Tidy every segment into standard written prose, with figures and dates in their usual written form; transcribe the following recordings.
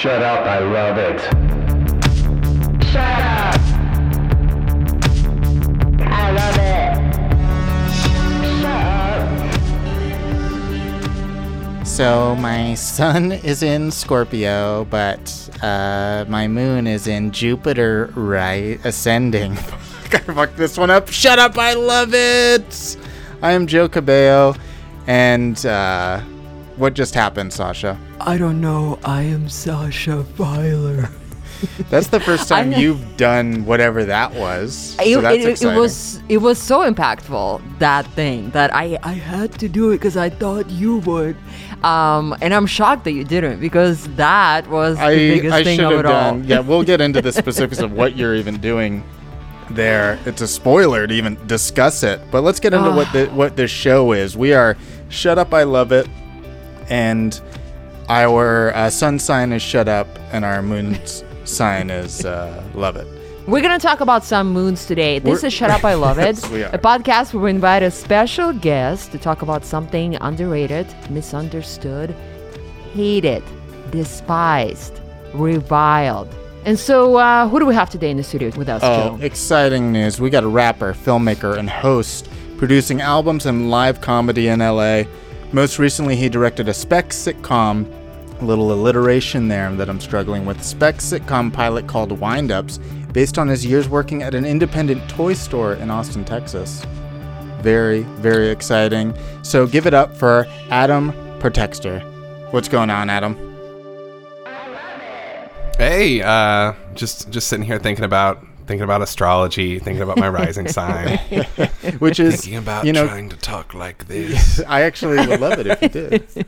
Shut Up, I Love It. Shut up. I love it. Shut up. So my sun is in Scorpio, but my moon is in Jupiter, right? Ascending. I fucked this one up. Shut Up, I Love It. I am Joe Cabello, and what just happened, Sasha? I don't know. I am Sasha Failer. That's the first time you've done whatever that was. It was so impactful, that thing, that I had to do it because I thought you would. And I'm shocked that you didn't, because that was the biggest thing of it all. Yeah, we'll get into the specifics of what you're even doing there. It's a spoiler to even discuss it, but let's get into what this show is. We are Shut Up, I Love It, and our sun sign is Shut Up, and our moon sign is Love It. We're going to talk about some moons today. This is Shut Up, I Love It, yes, a podcast where we invite a special guest to talk about something underrated, misunderstood, hated, despised, reviled. And so, who do we have today in the studio with us, Joe? Exciting news. We got a rapper, filmmaker, and host producing albums and live comedy in L.A. Most recently, he directed a spec sitcom, a little alliteration there that I'm struggling with, spec sitcom pilot called Wind Ups, based on his years working at an independent toy store in Austin, Texas. Very, very exciting. So give it up for Adam Protexter. What's going on, Adam? Hey, just sitting here thinking about astrology, thinking about my rising sign, which is thinking about trying to talk like this. I actually would love it if you did.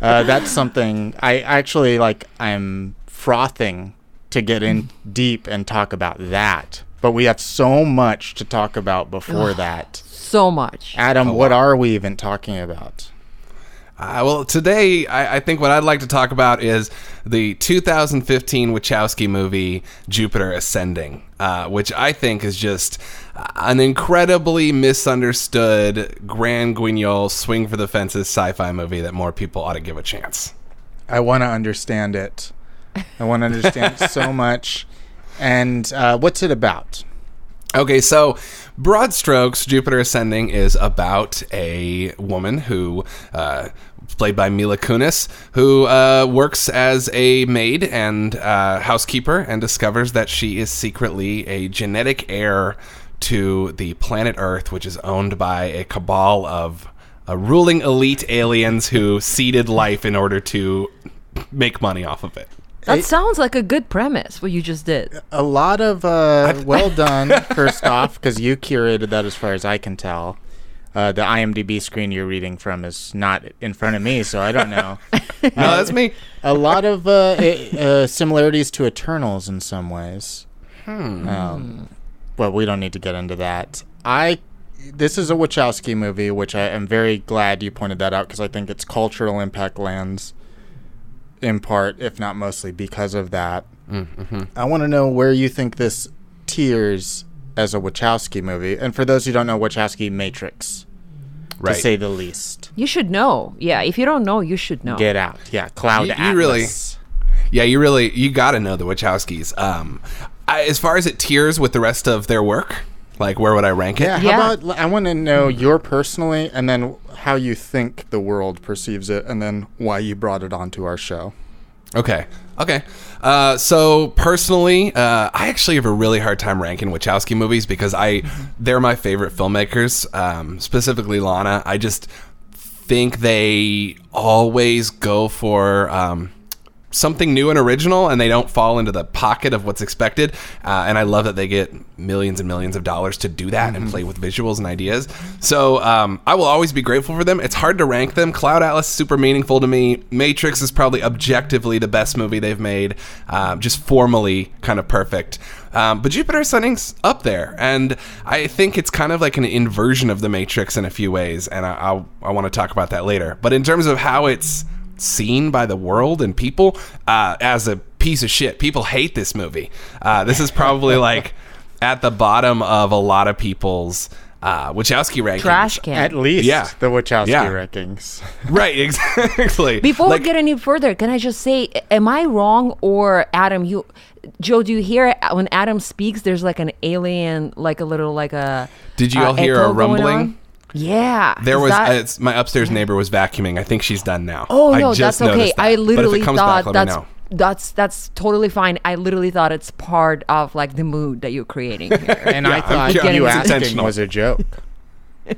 That's something I actually like. I'm frothing to get in deep and talk about that, but we have so much to talk about before that. So much, Adam. What are we even talking about? Well, today, I think what I'd like to talk about is the 2015 Wachowski movie, Jupiter Ascending, which I think is just an incredibly misunderstood, grand guignol, swing for the fences sci-fi movie that more people ought to give a chance. I want to understand it. I want to understand so much. And what's it about? Okay, so broad strokes, Jupiter Ascending is about a woman who, played by Mila Kunis, who works as a maid and housekeeper and discovers that she is secretly a genetic heir to the planet Earth, which is owned by a cabal of ruling elite aliens who seeded life in order to make money off of it. That sounds like a good premise, what you just did. A lot of well done, first off, because you curated that as far as I can tell. The IMDb screen you're reading from is not in front of me, so I don't know. No, that's me. A lot of similarities to Eternals in some ways. But we don't need to get into that. This is a Wachowski movie, which I am very glad you pointed that out, because I think its cultural impact lands in part, if not mostly, because of that. Mm-hmm. I want to know where you think this tiers as a Wachowski movie. And for those who don't know, Wachowski, Matrix, right, to say the least. You should know. Yeah, if you don't know, you should know. Get out. Yeah, Cloud Atlas. You got to know the Wachowskis. As far as it tiers with the rest of their work, like, where would I rank it? Yeah. How about, I want to know your personally, and then how you think the world perceives it, and then why you brought it onto our show. Okay. So personally, I actually have a really hard time ranking Wachowski movies because they're my favorite filmmakers, specifically Lana. I just think they always go for something new and original, and they don't fall into the pocket of what's expected. And I love that they get millions and millions of dollars to do that and play with visuals and ideas. So I will always be grateful for them. It's hard to rank them. Cloud Atlas is super meaningful to me. Matrix is probably objectively the best movie they've made, just formally kind of perfect. But Jupiter Ascending's up there, and I think it's kind of like an inversion of The Matrix in a few ways, and I want to talk about that later. But in terms of how it's seen by the world and people, as a piece of shit, people hate this movie. This is probably like at the bottom of a lot of people's Wachowski rankings. Trash can. At least the Wachowski rankings. Right, exactly. Before we get any further, can I just say, am I wrong or Adam, you... Joe, do you hear when Adam speaks, there's like an alien, like a little, like a... Did you all hear a rumbling? Yeah. There was, my upstairs neighbor was vacuuming. I think she's done now. Oh, no, that's okay. I literally thought that's totally fine. I literally thought it's part of like the mood that you're creating here. And I thought you asking was a joke.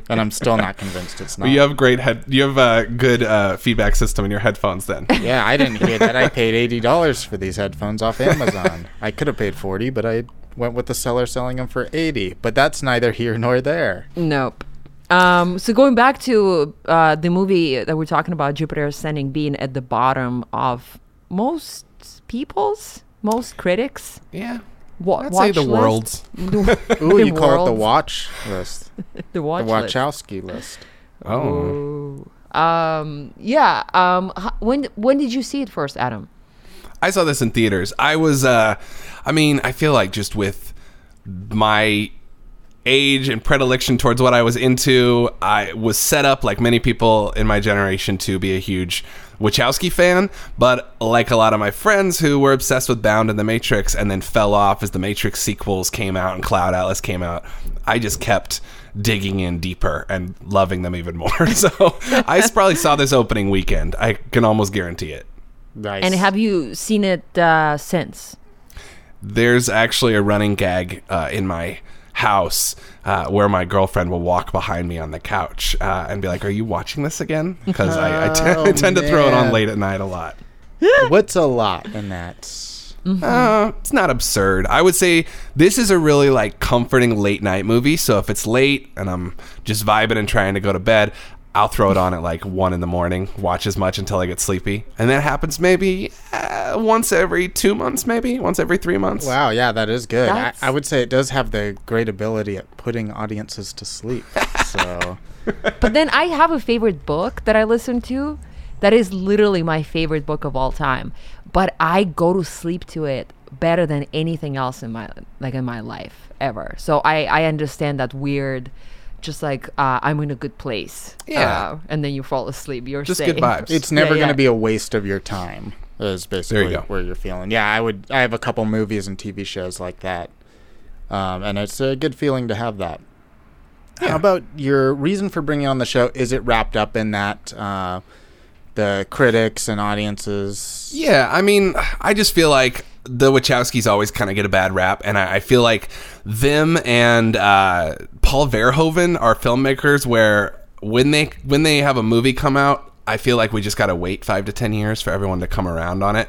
And I'm still not convinced it's not. Well, you have a good feedback system in your headphones then. Yeah, I didn't hear that. I paid $80 for these headphones off Amazon. I could have paid $40, but I went with the seller selling them for $80. But that's neither here nor there. Nope. So going back to the movie that we're talking about, Jupiter Ascending being at the bottom of most people's, most critics. Yeah. I'd say the world's. Ooh, you call it the watch list. The Wachowski list. Oh. Yeah. When did you see it first, Adam? I saw this in theaters. I was, I feel like just with my age and predilection towards what I was into, I was set up, like many people in my generation, to be a huge Wachowski fan, but like a lot of my friends who were obsessed with Bound and The Matrix and then fell off as The Matrix sequels came out and Cloud Atlas came out, I just kept digging in deeper and loving them even more. So I probably saw this opening weekend. I can almost guarantee it. Nice. And have you seen it since? There's actually a running gag in my house where my girlfriend will walk behind me on the couch and be like, are you watching this again? Because I tend to throw it on late at night a lot. What's a lot in that? Mm-hmm. It's not absurd. I would say this is a really like comforting late night movie. So if it's late and I'm just vibing and trying to go to bed, I'll throw it on at like 1 a.m, watch as much until I get sleepy. And that happens maybe once every 2 months, maybe once every 3 months. Wow. Yeah, that is good. I would say it does have the great ability at putting audiences to sleep. So, but then I have a favorite book that I listen to that is literally my favorite book of all time. But I go to sleep to it better than anything else in my life ever. So I understand that weird... just like I'm in a good place, and then you fall asleep. You're just safe. Good vibes. It's never going to be a waste of your time. Is basically where you're feeling. Yeah, I have a couple movies and TV shows like that, and it's a good feeling to have that. Yeah. How about your reason for bringing on the show? Is it wrapped up in that the critics and audiences? Yeah, I mean, I just feel like the Wachowskis always kind of get a bad rap, and I feel like them and Paul Verhoeven are filmmakers where when they have a movie come out, I feel like we just got to wait 5 to 10 years for everyone to come around on it.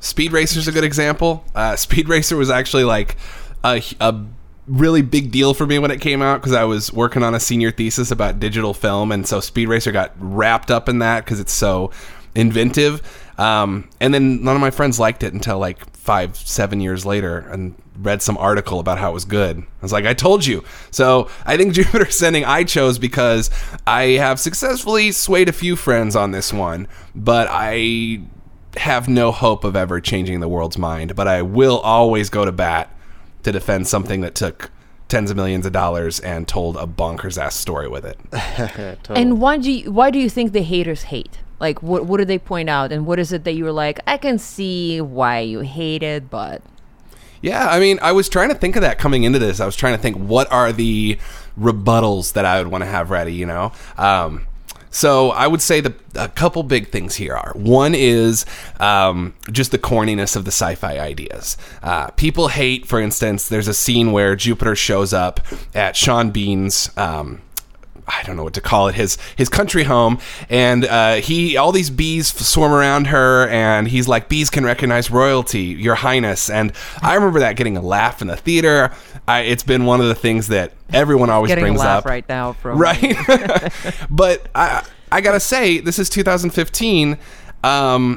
Speed Racer is a good example. Speed Racer was actually like a really big deal for me when it came out because I was working on a senior thesis about digital film, and so Speed Racer got wrapped up in that because it's so inventive. And then none of my friends liked it until like 5-7 years later and read some article about how it was good. I was like, I told you. So I think Jupiter Ascending I chose because I have successfully swayed a few friends on this one, but I have no hope of ever changing the world's mind. But I will always go to bat to defend something that took tens of millions of dollars and told a bonkers ass story with it. Totally. And why do you think the haters hate? Like, what do they point out? And what is it that you were like, I can see why you hate it, but... Yeah, I mean, I was trying to think of that coming into this. I was trying to think, what are the rebuttals that I would want to have ready, you know? So I would say a couple big things here are. One is just the corniness of the sci-fi ideas. People hate, for instance, there's a scene where Jupiter shows up at Sean Bean's... I don't know what to call it, his country home, and all these bees swarm around her, and he's like, bees can recognize royalty, your highness. And I remember that getting a laugh in the theater. It's been one of the things that everyone always brings up. Getting a laugh right now. Right? But I gotta say, this is 2015.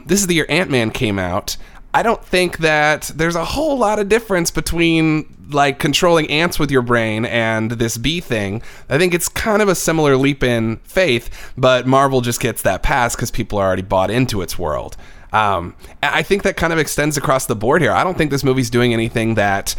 This is the year Ant-Man came out. I don't think that there's a whole lot of difference between like controlling ants with your brain and this bee thing. I think it's kind of a similar leap in faith, but Marvel just gets that pass because people are already bought into its world. I think that kind of extends across the board here. I don't think this movie's doing anything that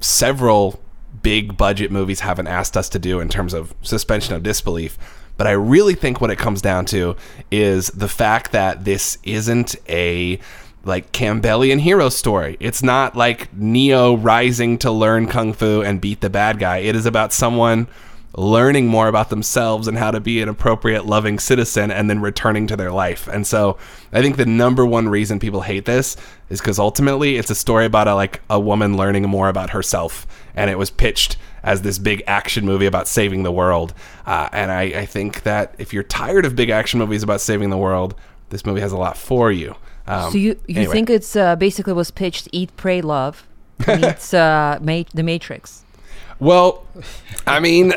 several big budget movies haven't asked us to do in terms of suspension of disbelief. But I really think what it comes down to is the fact that this isn't a like Campbellian hero story. It's not like Neo rising to learn Kung Fu and beat the bad guy. It is about someone learning more about themselves and how to be an appropriate, loving citizen and then returning to their life. And so I think the number one reason people hate this is because ultimately it's a story about a woman learning more about herself. And it was pitched as this big action movie about saving the world. And I think that if you're tired of big action movies about saving the world, this movie has a lot for you. So you think it's basically was pitched Eat, Pray, Love meets The Matrix. Well, I mean,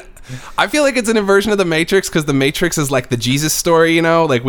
I feel like it's an inversion of The Matrix because The Matrix is like the Jesus story, you know? Like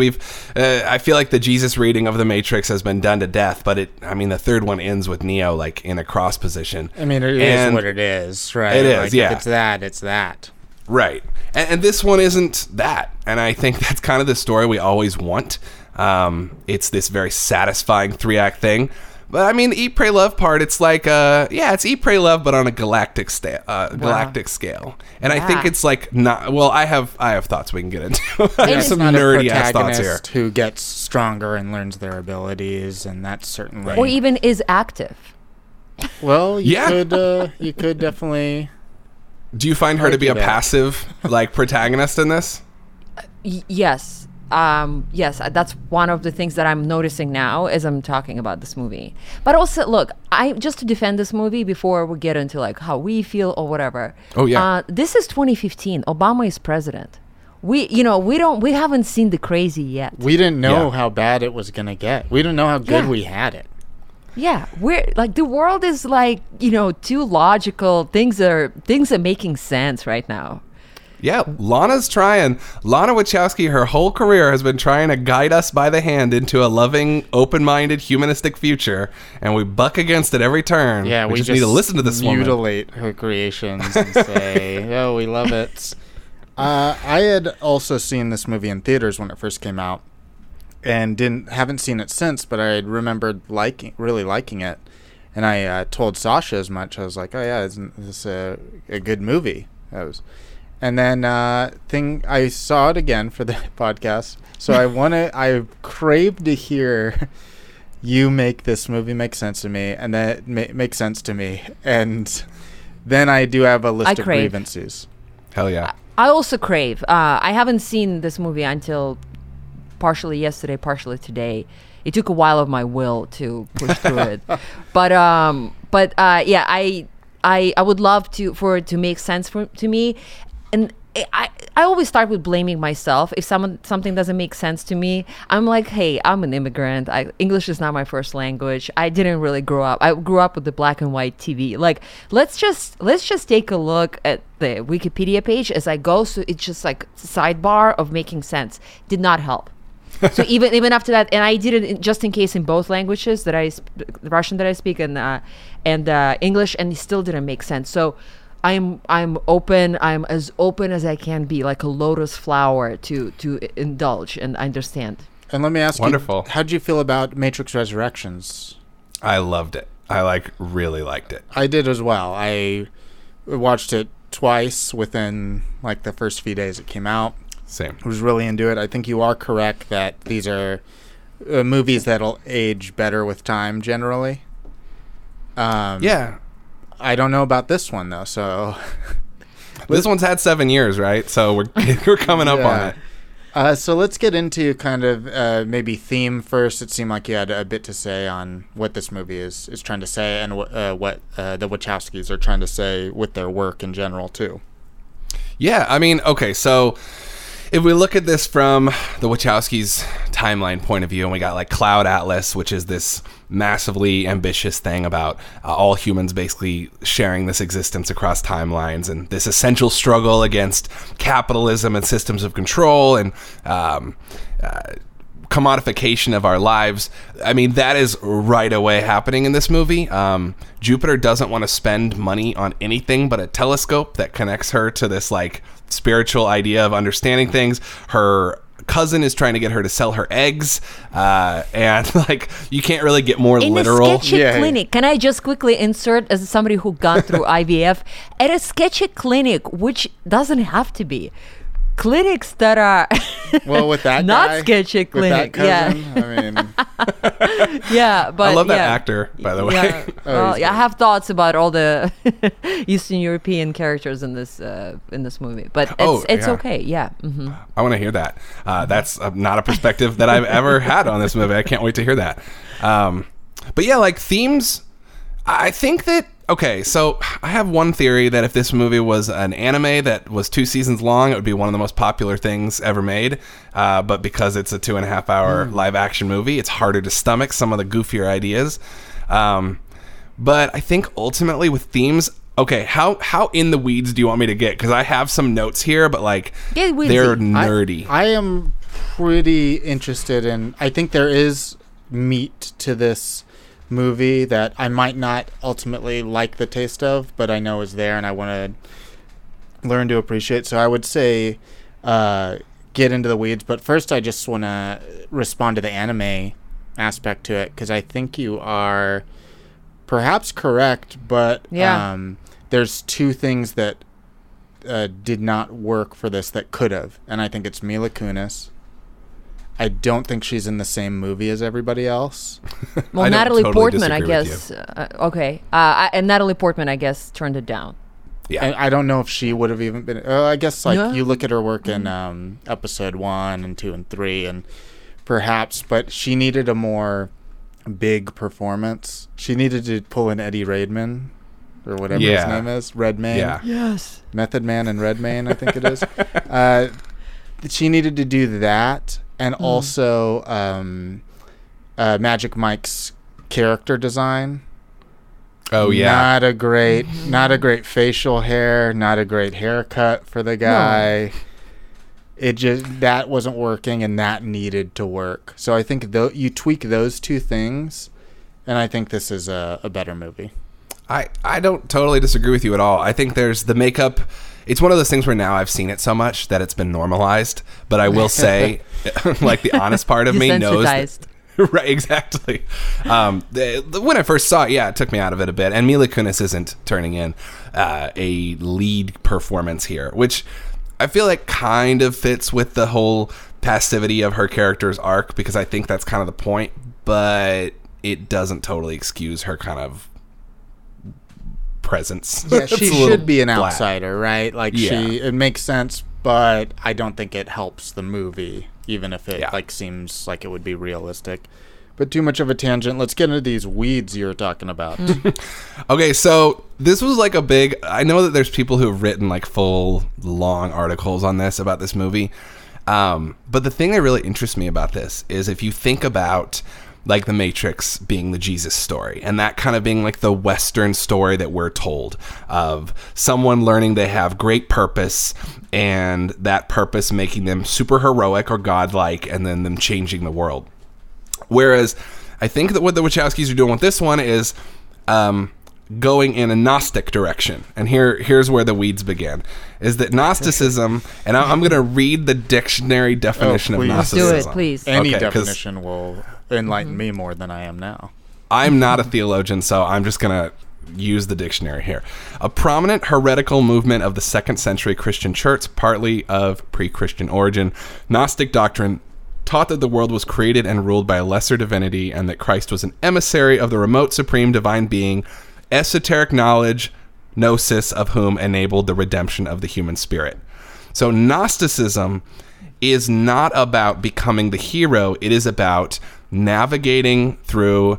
I feel like the Jesus reading of The Matrix has been done to death, but the third one ends with Neo like in a cross position. I mean, it is what it is, right? It is, yeah. If it's that, it's that. Right. And this one isn't that. And I think that's kind of the story we always want. It's this very satisfying three-act thing. But I mean, the Eat, Pray, Love part, it's like, it's Eat, Pray, Love, but on a galactic galactic scale. And yeah. I think it's like not. Well, I have thoughts we can get into. There's some nerdy ass thoughts here. Who gets stronger and learns their abilities, and that's certainly or even is active. Well, you could definitely. Do you find her to be a passive protagonist in this? Yes. Yes, that's one of the things that I'm noticing now as I'm talking about this movie. But also, look, just to defend this movie before we get into how we feel or whatever. Oh yeah. This is 2015. Obama is president. We haven't seen the crazy yet. We didn't know how bad it was gonna get. We didn't know how good we had it. Yeah, we're the world is too logical. Things are making sense right now. Yeah, Lana's trying. Lana Wachowski, her whole career has been trying to guide us by the hand into a loving, open-minded, humanistic future, and we buck against it every turn. Yeah, we just need to listen to this woman. Mutilate her creations and say, "Oh, we love it." I had also seen this movie in theaters when it first came out, and haven't seen it since. But I remembered really liking it, and I told Sasha as much. I was like, "Oh yeah, isn't this a good movie?" That was. And then I saw it again for the podcast. So I craved to hear you make this movie make sense to me, and that it makes sense to me. And then I do have a list of grievances. Hell yeah! I also crave. I haven't seen this movie until partially yesterday, partially today. It took a while of my will to push through it, but I would love for it to make sense to me. And I always start with blaming myself. If something doesn't make sense to me, I'm like, hey, I'm an immigrant. English is not my first language. I didn't really grow up. I grew up with the black and white TV. Let's just take a look at the Wikipedia page as I go. So it's just sidebar of making sense. Did not help. So even after that, and I did it just in case in both languages that the Russian that I speak and English, and it still didn't make sense. So. I'm open. I'm as open as I can be, like a lotus flower, to indulge and understand. And let me ask you, how'd you feel about Matrix Resurrections? I loved it. I really liked it. I did as well. I watched it twice within the first few days it came out. Same. I was really into it. I think you are correct that these are movies that'll age better with time generally. Yeah. I don't know about this one though, so this one's had 7 years, right? So we're coming up on it. So let's get into kind of maybe theme first. It seemed like you had a bit to say on what this movie is trying to say, and what the Wachowskis are trying to say with their work in general too. Yeah, so. If we look at this from the Wachowskis' timeline point of view, and we got Cloud Atlas, which is this massively ambitious thing about all humans basically sharing this existence across timelines and this essential struggle against capitalism and systems of control and commodification of our lives. That is right away happening in this movie. Jupiter doesn't want to spend money on anything but a telescope that connects her to this spiritual idea of understanding things. Her cousin is trying to get her to sell her eggs, and like you can't really get more in literal. A sketchy clinic. Can I just quickly insert, as somebody who gone through IVF, at a sketchy clinic, which doesn't have to be clinics that are well with that not guy, sketchy clinic. With that cousin, I mean, but I love that actor, by the way. I have thoughts about all the Eastern European characters in this movie, but it's okay. Yeah, mm-hmm. I want to hear that. That's not a perspective that I've ever had on this movie. I can't wait to hear that. But yeah, like themes, I think that. Okay, so I have one theory that if this movie was an anime that was 2 seasons long, it would be one of the most popular things ever made. But because it's a 2.5-hour live-action movie, it's harder to stomach some of the goofier ideas. But I think ultimately with themes, okay, how in the weeds do you want me to get? Because I have some notes here, but like they're nerdy. I am pretty interested in... I think there is meat to this movie that I might not ultimately like the taste of, but I know is there and I want to learn to appreciate. So I would say get into the weeds, but first I just want to respond to the anime aspect to it, because I think you are perhaps correct, but there's two things that did not work for this that could have, and I think it's Mila Kunis. I don't think she's in the same movie as everybody else. Well, Natalie Portman, I guess. Okay. And Natalie Portman, I guess, turned it down. Yeah. I don't know if she would have even been... I guess, like, you look at her work in episode 1 and 2 and 3, and perhaps, but she needed a more big performance. She needed to pull in Eddie Redmayne, or whatever his name is. Redmayne. Yeah. Yes. Method Man and Redmayne, I think it is. She needed to do that. And also Magic Mike's character design. Oh yeah, not a great facial hair, not a great haircut for the guy. No. It just that wasn't working, and that needed to work. So I think you tweak those two things, and I think this is a better movie. I don't totally disagree with you at all. I think there's the makeup. It's one of those things where now I've seen it so much that it's been normalized. But I will say, like, the honest part of me knows. Right, exactly. When I first saw it, it took me out of it a bit. And Mila Kunis isn't turning in a lead performance here, which I feel like kind of fits with the whole passivity of her character's arc, because I think that's kind of the point. But it doesn't totally excuse her kind of presence. Yeah, she should be an outsider, right? Like it makes sense, but I don't think it helps the movie, even if it like seems like it would be realistic. But too much of a tangent. Let's get into these weeds you're talking about. Okay, so this was like a big... I know that there's people who have written like full long articles on this about this movie. But the thing that really interests me about this is if you think about like The Matrix being the Jesus story, and that kind of being like the Western story that we're told of someone learning they have great purpose, and that purpose making them super heroic or godlike, and then them changing the world. Whereas I think that what the Wachowskis are doing with this one is going in a Gnostic direction. And here's where the weeds begin, is that Gnosticism, and I'm going to read the dictionary definition of Gnosticism. Do it, please. Any definition will enlighten me more than I am now. I'm not a theologian, so I'm just going to use the dictionary here. A prominent heretical movement of the 2nd century Christian church, partly of pre-Christian origin, Gnostic doctrine taught that the world was created and ruled by a lesser divinity, and that Christ was an emissary of the remote supreme divine being, esoteric knowledge, gnosis, of whom enabled the redemption of the human spirit. So Gnosticism is not about becoming the hero. It is about navigating through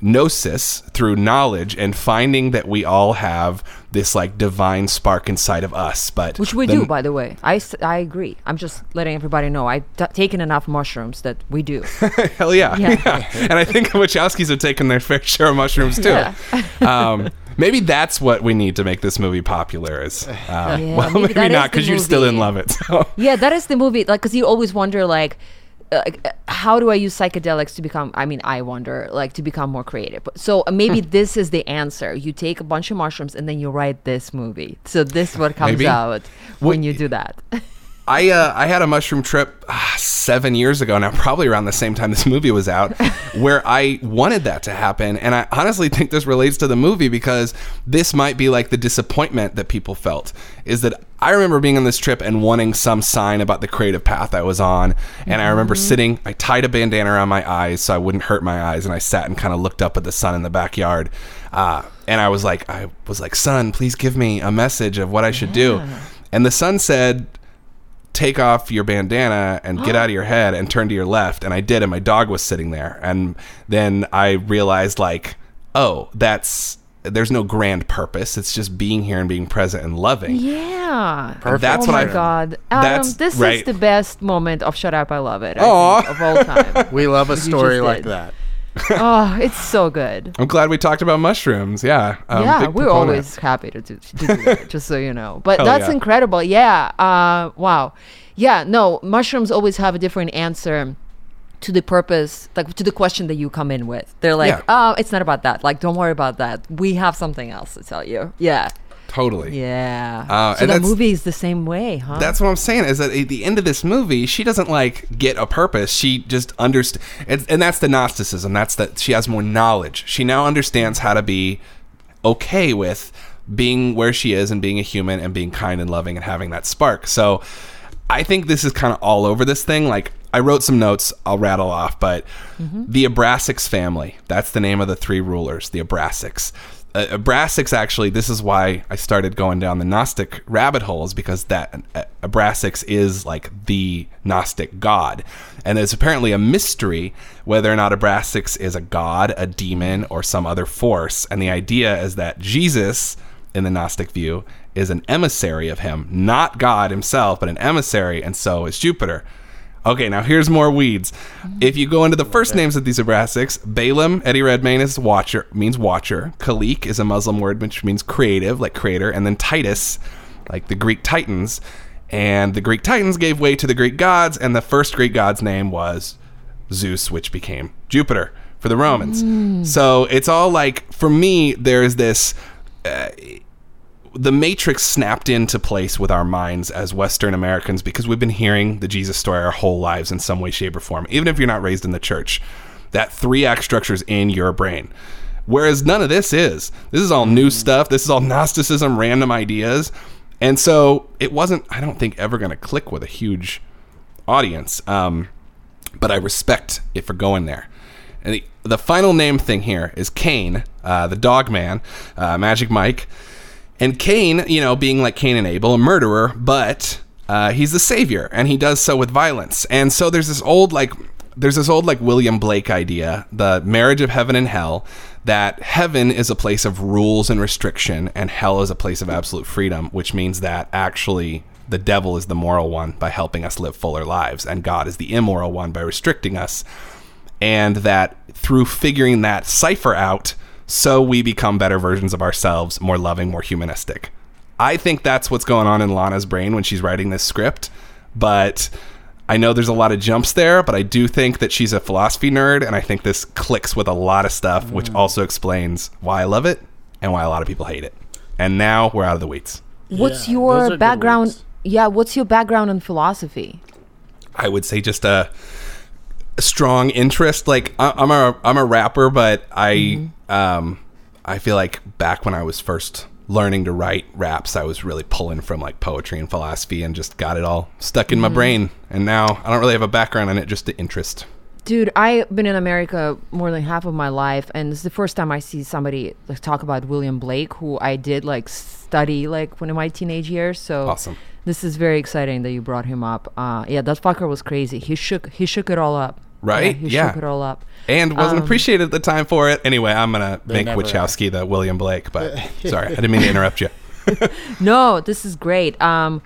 gnosis, through knowledge, and finding that we all have this like divine spark inside of us. But which we do, by the way. I agree. I'm just letting everybody know I've taken enough mushrooms that we do. Hell yeah. And I think Wachowskis have taken their fair share of mushrooms too. Yeah. Maybe that's what we need to make this movie popular. Is well, maybe not, because you still didn't love it. So. Yeah, that is the movie. Like, because you always wonder, like, how do I use psychedelics to become? I mean, I wonder, like, to become more creative. So maybe this is the answer. You take a bunch of mushrooms and then you write this movie. So this is what comes out when you do that. I had a mushroom trip 7 years ago now, probably around the same time this movie was out, where I wanted that to happen. And I honestly think this relates to the movie, because this might be like the disappointment that people felt, is that I remember being on this trip and wanting some sign about the creative path I was on. And I remember sitting, I tied a bandana around my eyes so I wouldn't hurt my eyes. And I sat and kind of looked up at the sun in the backyard. And I was like, sun, please give me a message of what I should do. And the sun said, take off your bandana and get out of your head and turn to your left. And I did, and my dog was sitting there. And then I realized, like, oh, there's no grand purpose. It's just being here and being present and loving. Yeah. Perfect. That's oh, what my I, God. This right. is the best moment of Shut Up, I Love It, I think, of all time. We love a story like that. Oh, it's so good. I'm glad we talked about mushrooms. Yeah. We're always happy to do that, just so you know. But that's incredible. Yeah. Wow. Yeah. No, mushrooms always have a different answer to the purpose, like to the question that you come in with. They're like, oh, it's not about that. Like, don't worry about that. We have something else to tell you. Yeah. Totally. Yeah. So the movie is the same way, huh? That's what I'm saying, is that at the end of this movie, she doesn't, like, get a purpose. She just understands. And that's the Gnosticism. That's that she has more knowledge. She now understands how to be okay with being where she is and being a human and being kind and loving and having that spark. So I think this is kind of all over this thing. Like, I wrote some notes I'll rattle off, but the Abraxas family, that's the name of the three rulers, the Abraxas. Abraxas, actually, this is why I started going down the Gnostic rabbit holes, because that Abraxas is like the Gnostic god. And it's apparently a mystery whether or not Abraxas is a god, a demon, or some other force. And the idea is that Jesus, in the Gnostic view, is an emissary of him, not God himself, but an emissary, and so is Jupiter. Okay, now here's more weeds. If you go into the first names of these Abraxas, Balaam, Eddie Redmayne, is watcher, means watcher. Khalik is a Muslim word which means creative, like creator. And then Titus, like the Greek Titans. And the Greek Titans gave way to the Greek gods. And the first Greek god's name was Zeus, which became Jupiter for the Romans. So it's all like, for me, there's this... The Matrix snapped into place with our minds as Western Americans, because we've been hearing the Jesus story our whole lives in some way, shape, or form. Even if you're not raised in the church, that 3-act structure's in your brain. Whereas none of this is. This is all new stuff. This is all Gnosticism, random ideas. And so it wasn't, I don't think, ever going to click with a huge audience. But I respect it for going there. And the final name thing here is Cain, the dog man, Magic Mike. And Cain, you know, being like Cain and Abel, a murderer, but he's the savior, and he does so with violence. And so there's this old William Blake idea, the marriage of heaven and hell, that heaven is a place of rules and restriction, and hell is a place of absolute freedom, which means that actually the devil is the moral one by helping us live fuller lives, and God is the immoral one by restricting us. And that through figuring that cipher out, so we become better versions of ourselves, more loving, more humanistic. I think that's what's going on in Lana's brain when she's writing this script. But I know there's a lot of jumps there, but I do think that she's a philosophy nerd, and I think this clicks with a lot of stuff, which also explains why I love it and why a lot of people hate it. And now we're out of the weeds. What's your background? Yeah, what's your background in philosophy? I would say just a strong interest. Like, I'm a rapper, but I feel like back when I was first learning to write raps, I was really pulling from like poetry and philosophy, and just got it all stuck in my brain. And now I don't really have a background in it, just the interest. Dude, I've been in America more than half of my life, and this is the first time I see somebody like talk about William Blake, who I did like study like when in my teenage years. So awesome. This is very exciting that you brought him up. Yeah, that fucker was crazy. He shook it all up. Right? Yeah. He shook it all up. And wasn't appreciated at the time for it. Anyway, I'm going to thank Wachowski, the William Blake, but sorry, I didn't mean to interrupt you. No, this is great. Yeah,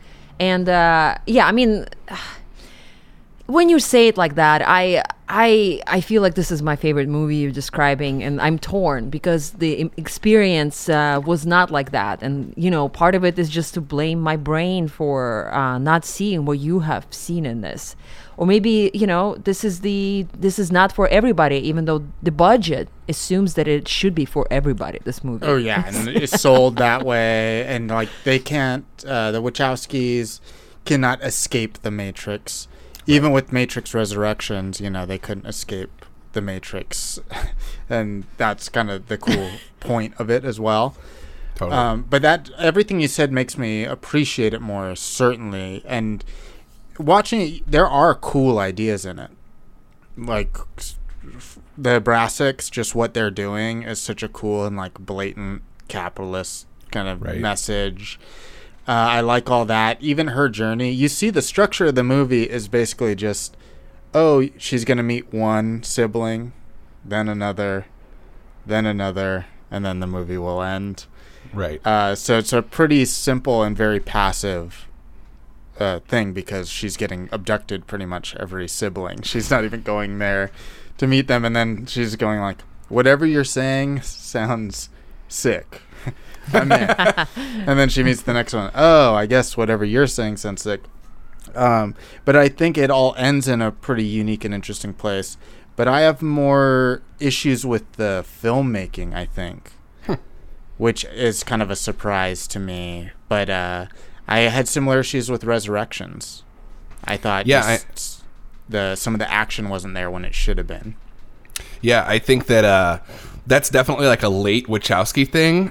I mean, when you say it like that, I feel like this is my favorite movie you're describing, and I'm torn because the experience was not like that. And, you know, part of it is just to blame my brain for not seeing what you have seen in this. Or maybe, you know, this is not for everybody, even though the budget assumes that it should be for everybody, this movie. Oh, yeah. And it's sold that way. And, like, they can't, the Wachowskis cannot escape the Matrix. Right. Even with Matrix Resurrections, you know, they couldn't escape the Matrix. And that's kind of the cool point of it as well. Totally. But that everything you said makes me appreciate it more, certainly. And watching it, there are cool ideas in it. Like the Abraxas, just what they're doing is such a cool and like blatant capitalist kind of right. message. I like all that. Even her journey, you see the structure of the movie is basically just, oh, she's going to meet one sibling, then another, and then the movie will end. Right. So it's a pretty simple and very passive thing because she's getting abducted pretty much every sibling. She's not even going there to meet them. And then she's going like, whatever you're saying sounds sick. I'm in. And then she meets the next one. Oh, I guess whatever you're saying sounds sick. But I think it all ends in a pretty unique and interesting place. But I have more issues with the filmmaking, I think, which is kind of a surprise to me. But I had similar issues with Resurrections. I thought some of the action wasn't there when it should have been. Yeah, I think that that's definitely like a late Wachowski thing,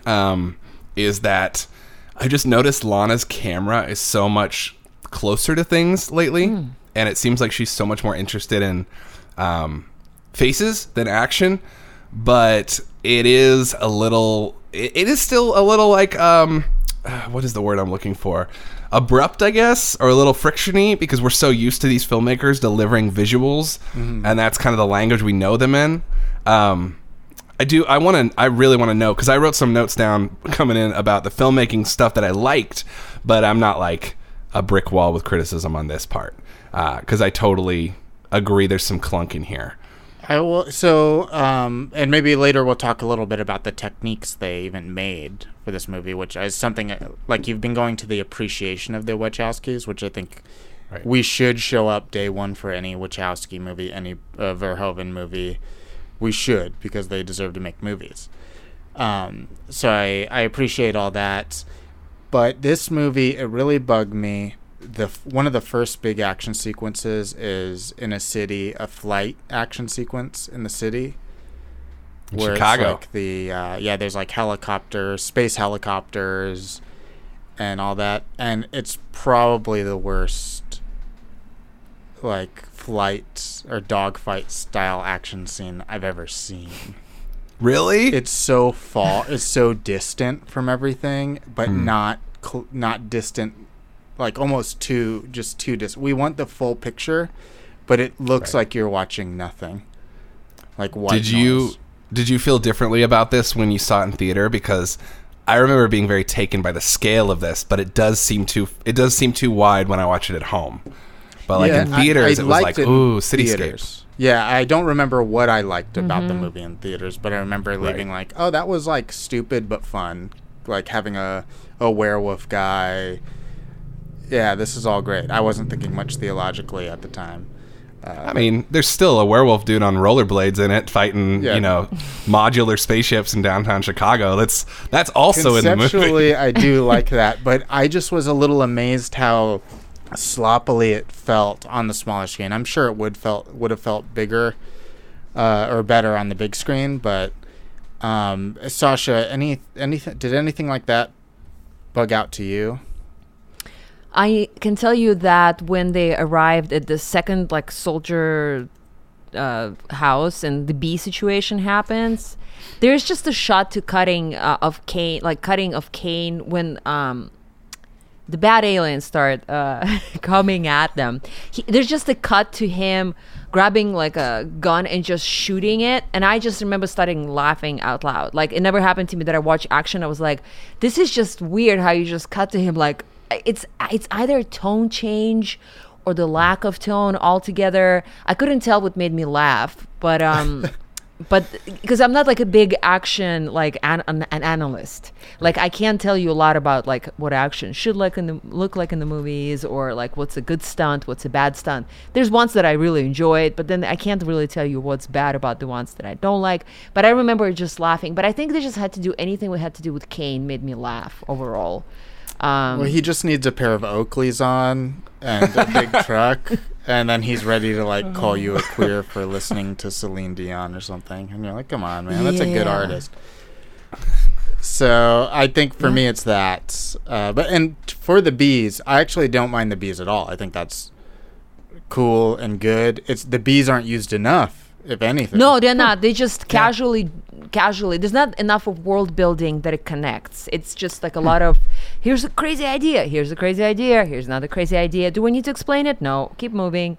is that I just noticed Lana's camera is so much closer to things lately, and it seems like she's so much more interested in faces than action, but it is still a little like, what is the word I'm looking for? Abrupt, I guess, or a little frictiony, because we're so used to these filmmakers delivering visuals, and that's kind of the language we know them in. I really want to know, because I wrote some notes down coming in about the filmmaking stuff that I liked, but I'm not like a brick wall with criticism on this part, because I totally agree there's some clunk in here. I will. So, and maybe later we'll talk a little bit about the techniques they even made for this movie, which is something like you've been going to the appreciation of the Wachowskis, which I think right. we should show up day one for any Wachowski movie, any Verhoeven movie. We should, because they deserve to make movies. So I appreciate all that. But this movie, it really bugged me. One of the first big action sequences is in a city, a flight action sequence in the city. Where Chicago. It's like there's like helicopters, space helicopters, and all that. And it's probably the worst, like, flight or dogfight style action scene I've ever seen. Really? It's so it's so distant from everything, but not distant. Like almost too distant. We want the full picture, but it looks like you're watching nothing. Like white noise. Did you feel differently about this when you saw it in theater? Because I remember being very taken by the scale of this, but it does seem too wide when I watch it at home. But like in theaters, it was like ooh, cityscapes. Yeah, I don't remember what I liked about the movie in theaters, but I remember leaving like, oh, that was like stupid but fun. Like having a werewolf guy. Yeah, this is all great. I wasn't thinking much theologically at the time. I mean, there's still a werewolf dude on rollerblades in it fighting, modular spaceships in downtown Chicago. That's also in the movie. Conceptually, I do like that, but I just was a little amazed how sloppily it felt on the smaller screen. I'm sure it would have felt bigger or better on the big screen, but Sasha, did anything like that bug out to you? I can tell you that when they arrived at the second soldier house and the bee situation happens, there's just a shot to cutting of Cain when the bad aliens start coming at them. There's just a cut to him grabbing like a gun and just shooting it. And I just remember starting laughing out loud. Like it never happened to me that I watched action. I was like, this is just weird how you just cut to him like, it's either a tone change or the lack of tone altogether. I couldn't tell what made me laugh, but because I'm not like a big action an analyst. Like I can't tell you a lot about like what action should look like in the movies or like what's a good stunt, what's a bad stunt. There's ones that I really enjoyed, but then I can't really tell you what's bad about the ones that I don't like. But I remember just laughing. But I think they just had to do anything we had to do with Kane made me laugh overall. Well, he just needs a pair of Oakleys on and a big truck, and then he's ready to, like, call you a queer for listening to Celine Dion or something. And you're like, come on, man, that's a good artist. So I think for me it's that. But for the bees, I actually don't mind the bees at all. I think that's cool and good. It's the bees aren't used enough, if anything. No, they're not. They just casually. There's not enough of world building that it connects. It's just like a lot of here's a crazy idea. Here's a crazy idea. Here's another crazy idea. Do we need to explain it? No. Keep moving.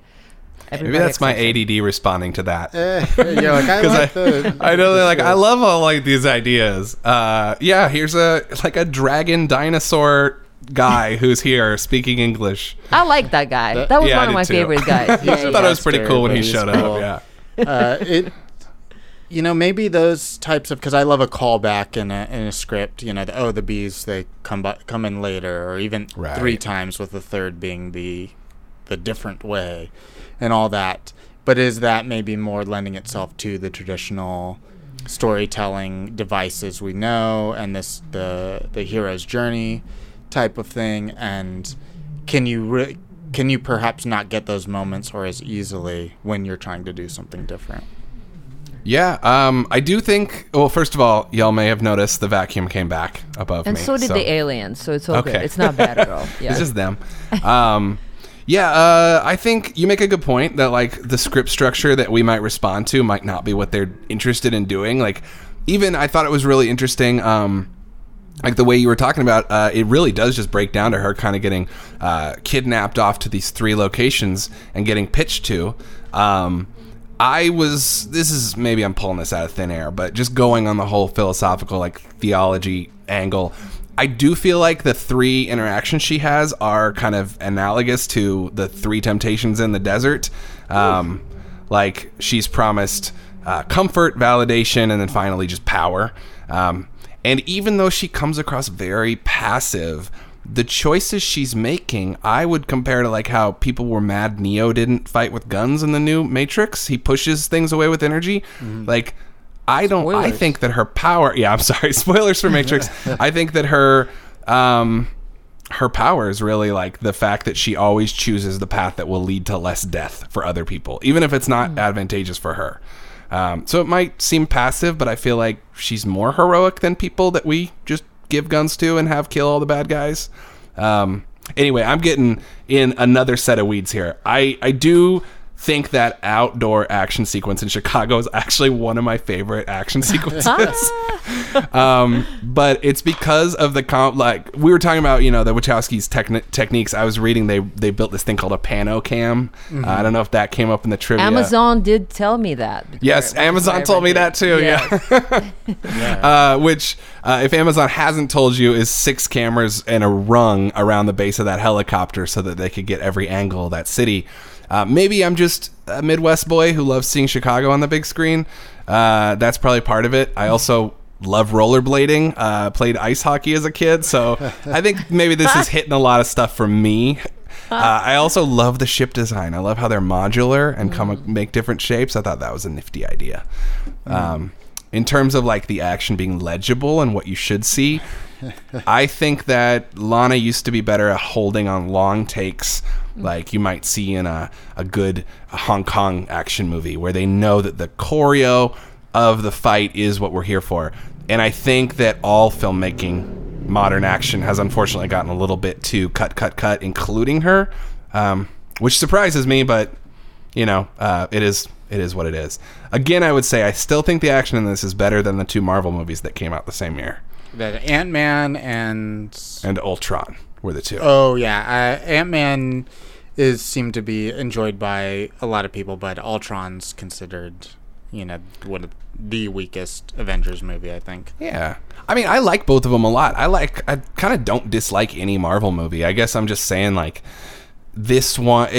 Everybody maybe that's my ADD responding to that. Yeah, like I know they're like, I love all like these ideas. Here's a dragon dinosaur guy who's here speaking English. I like that guy. That was one of my favorite guys. I thought it was pretty cool when he showed up. Yeah. Maybe those types of, because I love a callback in a script. You know, the bees they come in later, or even three times with the third being the different way. And all that, but is that maybe more lending itself to the traditional storytelling devices we know, and this the hero's journey type of thing? And can you perhaps not get those moments or as easily when you're trying to do something different? Yeah, I do think. Well, first of all, y'all may have noticed the vacuum came back above me, and so did the aliens. So it's okay. It's not bad at all. Yeah. It's just them. I think you make a good point that, like, the script structure that we might respond to might not be what they're interested in doing. Like, even I thought it was really interesting, like, the way you were talking about, it really does just break down to her kind of getting kidnapped off to these three locations and getting pitched to. Maybe I'm pulling this out of thin air, but just going on the whole philosophical, like, theology angle, I do feel like the three interactions she has are kind of analogous to the three temptations in the desert. Like, she's promised comfort, validation, and then finally just power. And even though she comes across very passive, the choices she's making, I would compare to, like, how people were mad Neo didn't fight with guns in the new Matrix. He pushes things away with energy. Mm-hmm. Like, I don't. Spoilers. I think that her power. Yeah, I'm sorry. Spoilers for Matrix. I think that her power is really like the fact that she always chooses the path that will lead to less death for other people, even if it's not advantageous for her. So it might seem passive, but I feel like she's more heroic than people that we just give guns to and have kill all the bad guys. Anyway, I'm getting in another set of weeds here. I do think that outdoor action sequence in Chicago is actually one of my favorite action sequences. But it's because of the like we were talking about, the Wachowski's techniques. I was reading they built this thing called a panocam. Mm-hmm. I don't know if that came up in the trivia. Amazon did tell me that. Yes, Amazon told me that too. Yes. Yeah. Which if Amazon hasn't told you is 6 cameras and a rung around the base of that helicopter so that they could get every angle of that city. Maybe I'm just a Midwest boy who loves seeing Chicago on the big screen. That's probably part of it. I also love rollerblading. Played ice hockey as a kid, so I think maybe this is hitting a lot of stuff for me. I also love the ship design. I love how they're modular and make different shapes. I thought that was a nifty idea. In terms of like the action being legible and what you should see, I think that Lana used to be better at holding on long takes, like you might see in a good Hong Kong action movie where they know that the choreo of the fight is what we're here for. And I think that all filmmaking, modern action, has unfortunately gotten a little bit too cut, including her, which surprises me, but, it is what it is. Again, I would say I still think the action in this is better than the 2 Marvel movies that came out the same year. That Ant-Man and Ultron were the 2. Oh yeah, Ant-Man seemed to be enjoyed by a lot of people, but Ultron's considered, one of the weakest Avengers movie, I think. Yeah, I mean, I like both of them a lot. I kind of don't dislike any Marvel movie. I guess I'm just saying like this one,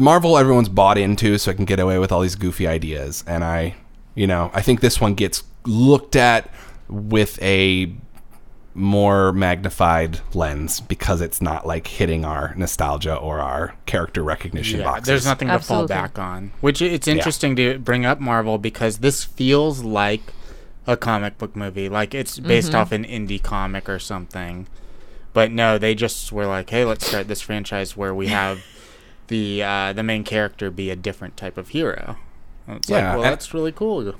Marvel, everyone's bought into, so I can get away with all these goofy ideas, and I think this one gets looked at with a more magnified lens because it's not like hitting our nostalgia or our character recognition boxes. There's nothing to fall back on, which it's interesting to bring up Marvel because this feels like a comic book movie, like it's based off an indie comic or something, But no, they just were like, hey, let's start this franchise where we have the main character be a different type of hero. And it's like, well, that's really cool.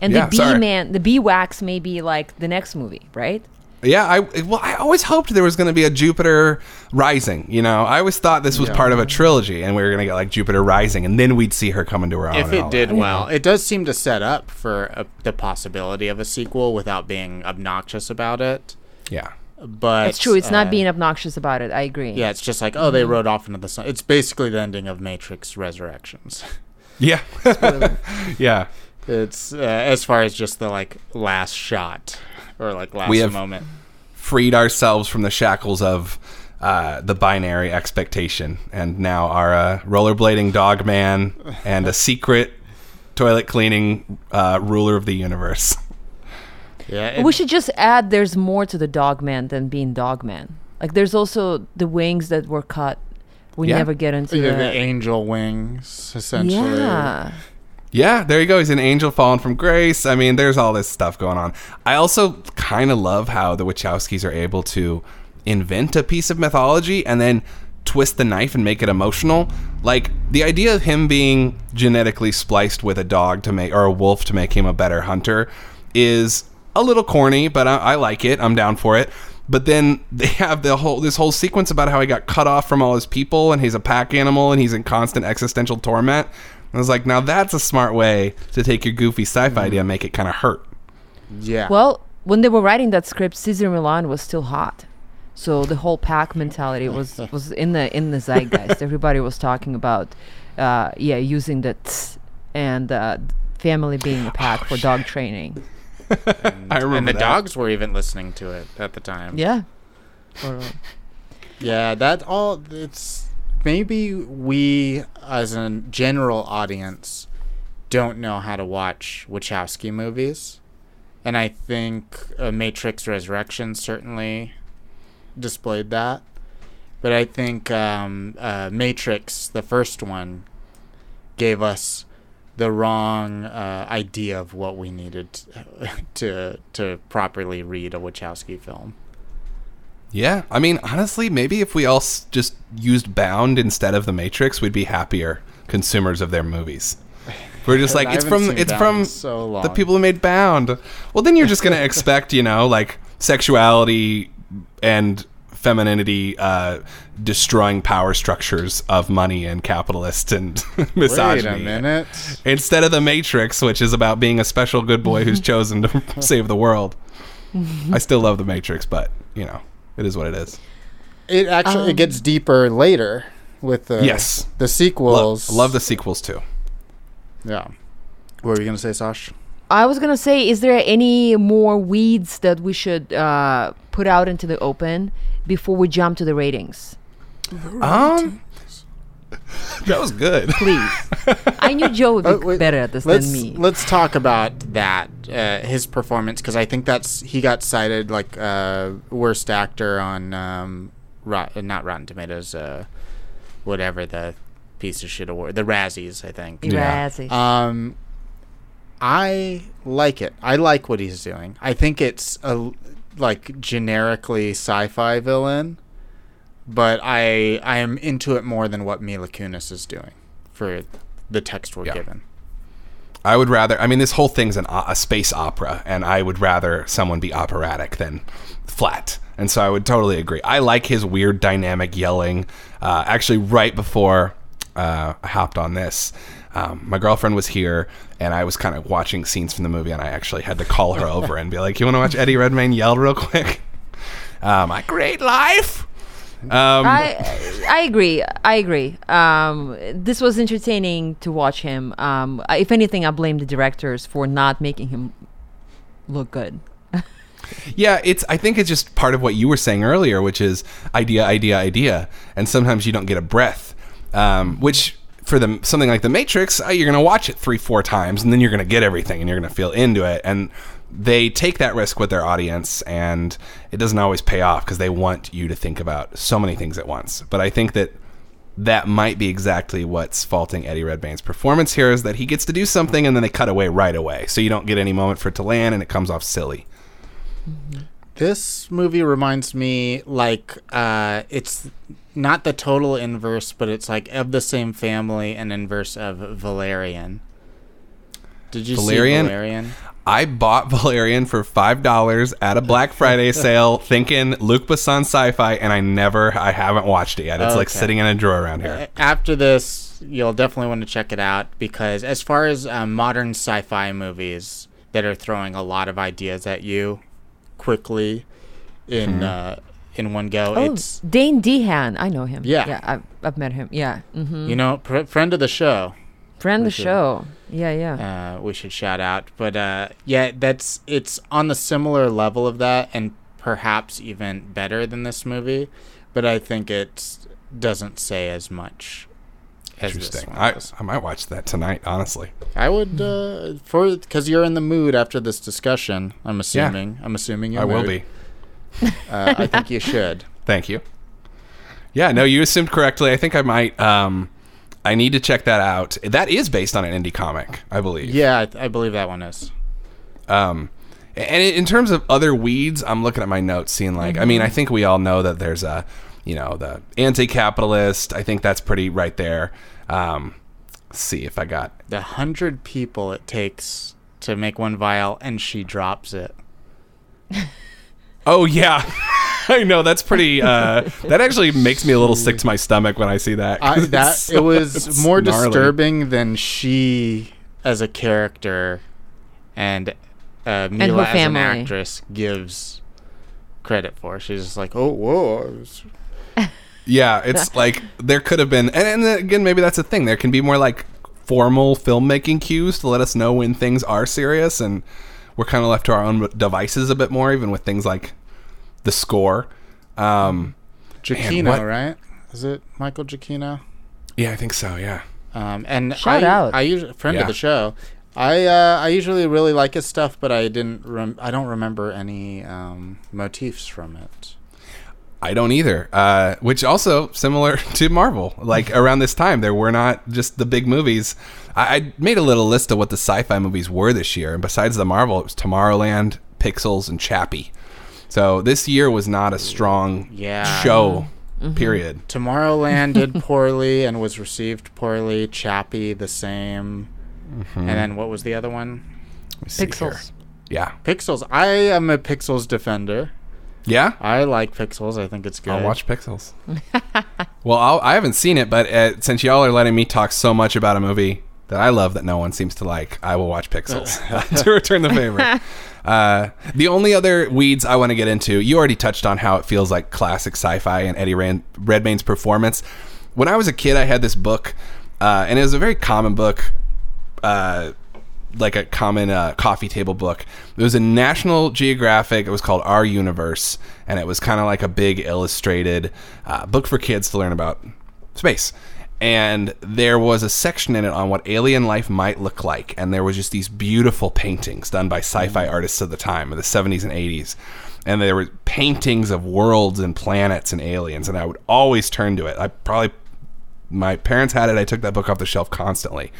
And the B-Wax may be like the next movie, right? Yeah, I always hoped there was going to be a Jupiter Rising, you know? I always thought this was part of a trilogy, and we were going to get, like, Jupiter Rising, and then we'd see her come into her own. If it did well. It does seem to set up for the possibility of a sequel without being obnoxious about it. Yeah. But it's true. It's not being obnoxious about it. I agree. Yeah, it's just like, oh, they rode off into the sun. It's basically the ending of Matrix Resurrections. Yeah. Yeah. It's as far as just the, like, last shot. Or like last moment. Freed ourselves from the shackles of the binary expectation, and now are a rollerblading dog man and a secret toilet cleaning ruler of the universe. Yeah, we should just add there's more to the dog man than being dog man. Like there's also the wings that were cut. We never get into the angel wings, essentially. Yeah. Yeah, there you go. He's an angel fallen from grace. I mean, there's all this stuff going on. I also kind of love how the Wachowskis are able to invent a piece of mythology and then twist the knife and make it emotional. Like, the idea of him being genetically spliced with a dog to make, or a wolf to make him a better hunter is a little corny, but I like it. I'm down for it. But then they have this whole sequence about how he got cut off from all his people and he's a pack animal and he's in constant existential torment. I was like, now that's a smart way to take your goofy sci-fi idea and make it kind of hurt. Yeah. Well, when they were writing that script, Cesar Millan was still hot. So the whole pack mentality was in the zeitgeist. Everybody was talking about, using the tss and family being a pack for dog training. And, I remember and the dogs were even listening to it at the time. Yeah. Yeah, that all... it's. Maybe we, as a general audience, don't know how to watch Wachowski movies. And I think Matrix Resurrections certainly displayed that. But I think Matrix, the first one, gave us the wrong idea of what we needed to properly read a Wachowski film. Yeah, I mean, honestly, maybe if we all just used Bound instead of The Matrix, we'd be happier consumers of their movies. We're just like, it's from the people who made Bound. Well, then you're just going to expect, you know, like sexuality and femininity destroying power structures of money and capitalist and misogyny. Wait a minute. Instead of The Matrix, which is about being a special good boy who's chosen to save the world. I still love The Matrix, but, you know. It is what it is. It actually it gets deeper later with the sequels. Love the sequels too. Yeah. What were you going to say, Sash? I was going to say, is there any more weeds that we should put out into the open before we jump to the ratings? That was good. Please. I knew Joe would be better at this than me. Let's talk about that, his performance, because I think he got cited like worst actor on not Rotten Tomatoes, whatever the piece of shit award, the Razzies, I think. Yeah. Razzies. I like it. I like what he's doing. I think it's a like generically sci-fi villain. But I am into it more than what Mila Kunis is doing for the text we're given. I would rather... I mean, this whole thing's a space opera, and I would rather someone be operatic than flat. And so I would totally agree. I like his weird dynamic yelling. Actually, right before I hopped on this, my girlfriend was here, and I was kind of watching scenes from the movie, and I actually had to call her over and be like, you want to watch Eddie Redmayne yell real quick? My great life! I agree. This was entertaining to watch him. If anything, I blame the directors for not making him look good. Yeah, I think it's just part of what you were saying earlier, which is idea, and sometimes you don't get a breath. Which for something like The Matrix, you're going to watch it 3-4 times, and then you're going to get everything, and you're going to feel into it. And they take that risk with their audience, and it doesn't always pay off because they want you to think about so many things at once. But I think that might be exactly what's faulting Eddie Redmayne's performance here, is that he gets to do something and then they cut away right away. So you don't get any moment for it to land, and it comes off silly. This movie reminds me, like, it's not the total inverse, but it's like of the same family and inverse of Valerian. Did you see Valerian? I bought Valerian for $5 at a Black Friday sale thinking Luc Besson sci-fi, and I haven't watched it yet. It's okay. Like sitting in a drawer around here. After this, you'll definitely want to check it out, because as far as modern sci-fi movies that are throwing a lot of ideas at you quickly in one go. Oh, it's Dane DeHaan. I know him. Yeah. I've met him. Yeah. Mm-hmm. You know, friend of the show. Yeah. We should shout out. But it's on the similar level of that, and perhaps even better than this movie. But I think it doesn't say as much as this one. I might watch that tonight, honestly. I would, because you're in the mood after this discussion, I'm assuming. Yeah. I'm assuming you're in the mood. I will be. I think you should. Thank you. Yeah, no, you assumed correctly. I think I might... I need to check that out. That is based on an indie comic, I believe. Yeah, I believe that one is. And in terms of other weeds, I'm looking at my notes, seeing like, I mean, I think we all know that there's the anti-capitalist. I think that's pretty right there. Let's see if I got... The 100 people it takes to make one vial, and she drops it. Oh, yeah. I know, that's pretty. That actually makes me a little sick to my stomach when I see that. It was more gnarly. Disturbing than she as a character and Mila as an actress gives credit for. She's just like, oh, whoa. Yeah, it's like there could have been, and again, maybe that's a thing. There can be more like formal filmmaking cues to let us know when things are serious, and we're kind of left to our own devices a bit more, even with things like the score. Giacchino, right? Is it Michael Giacchino? Yeah, I think so, yeah. And Shout out. Friend of the show. I usually really like his stuff, but I don't remember any motifs from it. I don't either, which also similar to Marvel. Like, around this time, there were not just the big movies. I made a little list of what the sci-fi movies were this year, and besides the Marvel, it was Tomorrowland, Pixels, and Chappie. So this year was not a strong show, period. Tomorrowland did poorly and was received poorly. Chappie, the same. Mm-hmm. And then what was the other one? Pixels. Yeah. Pixels. I am a Pixels defender. Yeah? I like Pixels. I think it's good. I'll watch Pixels. Well, I haven't seen it, but since y'all are letting me talk so much about a movie that I love that no one seems to like, I will watch Pixels to return the favor. The only other weeds I want to get into, you already touched on how it feels like classic sci-fi and Eddie Redmayne's performance. When I was a kid, I had this book, and it was a very common book, like a common coffee table book. It was a National Geographic. It was called Our Universe, and it was kind of like a big illustrated book for kids to learn about space. And there was a section in it on what alien life might look like. And there was just these beautiful paintings done by sci-fi artists of the time, of the 70s and 80s. And there were paintings of worlds and planets and aliens. And I would always turn to it. My parents had it. I took that book off the shelf constantly.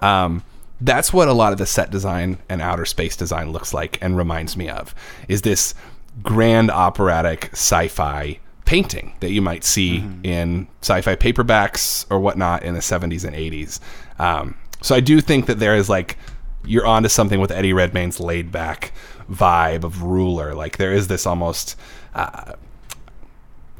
That's what a lot of the set design and outer space design looks like and reminds me of, is this grand operatic sci-fi painting that you might see in sci-fi paperbacks or whatnot in the 70s and 80s. So I do think that there is like, you're onto something with Eddie Redmayne's laid back vibe of ruler. Like there is this almost, I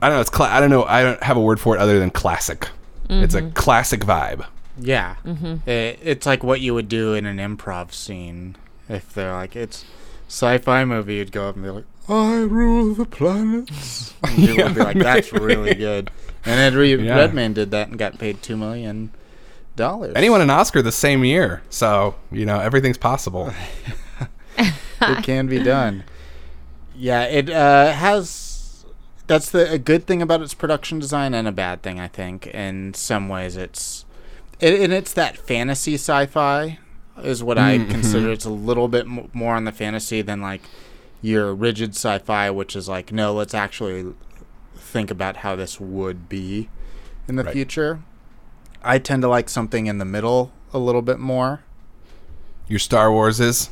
don't know. It's I don't have a word for it other than classic. Mm-hmm. It's a classic vibe. Yeah. Mm-hmm. It's like what you would do in an improv scene. If they're like, it's sci-fi movie, you'd go up and be like, I rule the planets. And people would be like, that's really good. And Redmayne did that and got paid $2 million. And he won an Oscar the same year. So, everything's possible. It can be done. Yeah, it has... That's a good thing about its production design and a bad thing, I think. In some ways, it's that fantasy sci-fi is what I consider. It's a little bit more on the fantasy than, like, your rigid sci-fi, which is like, no, let's actually think about how this would be in the future. I tend to like something in the middle a little bit more. Your Star Wars is?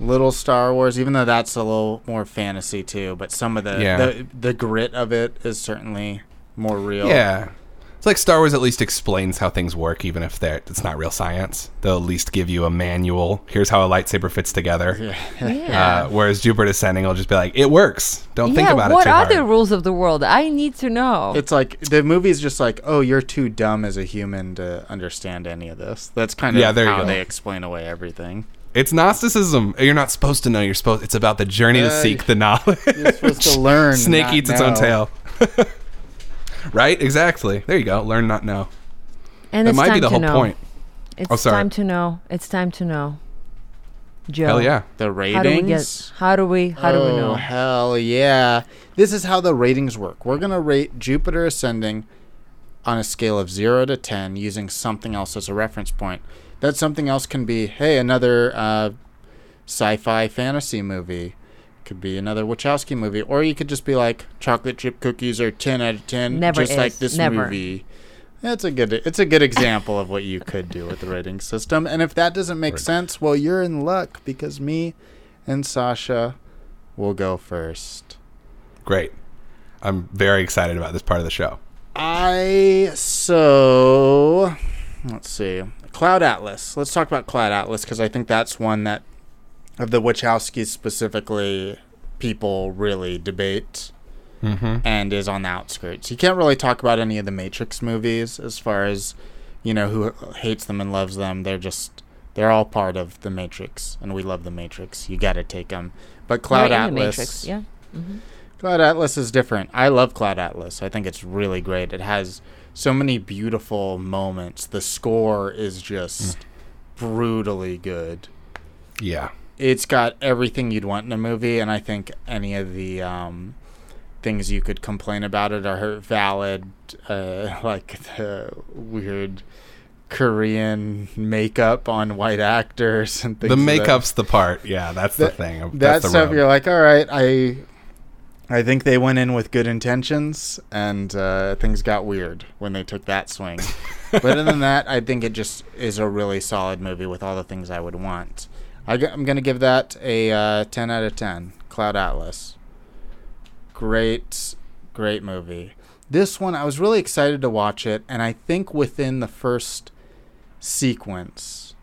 little Star Wars, even though that's a little more fantasy too, but some of the grit of it is certainly more real. Yeah. It's like Star Wars at least explains how things work, even if it's not real science. They'll at least give you a manual. Here's how a lightsaber fits together. Yeah. Whereas Jupiter Ascending will just be like, it works. Don't think about it too hard. What are the rules of the world? I need to know. It's like, the movie's just like, oh, you're too dumb as a human to understand any of this. That's kind of how they explain away everything. It's Gnosticism. You're not supposed to know. It's about the journey to seek the knowledge. You're supposed to learn. Snake eats its own tail. Right? Exactly. There you go. Learn, not know. And that might be the whole point. It's time to know. It's time to know. Joe. Hell yeah. The ratings? How do we know? Oh, hell yeah. This is how the ratings work. We're going to rate Jupiter Ascending on a scale of 0 to 10 using something else as a reference point. That something else can be, hey, another sci-fi fantasy movie. Could be another Wachowski movie, or you could just be like, chocolate chip cookies are 10 out of 10, movie. It's a good example of what you could do with the rating system. And if that doesn't make sense, well, you're in luck, because me and Sasha will go first. Great. I'm very excited about this part of the show. Let's see. Cloud Atlas. Let's talk about Cloud Atlas, because I think that's one that, of the Wachowskis specifically, people really debate and is on the outskirts. You can't really talk about any of the Matrix movies as far as, you know, who hates them and loves them. They're all part of the Matrix, and we love the Matrix. You got to take them. But Cloud Atlas, Matrix, yeah. Mm-hmm. Cloud Atlas is different. I love Cloud Atlas. I think it's really great. It has so many beautiful moments. The score is just brutally good. Yeah. It's got everything you'd want in a movie, and I think any of the things you could complain about it are valid, like the weird Korean makeup on white actors and things. The makeup's the part. Yeah, that's the thing. That's that stuff you're like, all right, I think they went in with good intentions, and things got weird when they took that swing. But other than that, I think it just is a really solid movie with all the things I would want. I'm going to give that a 10 out of 10. Cloud Atlas. Great, great movie. This one, I was really excited to watch it, and I think within the first sequence,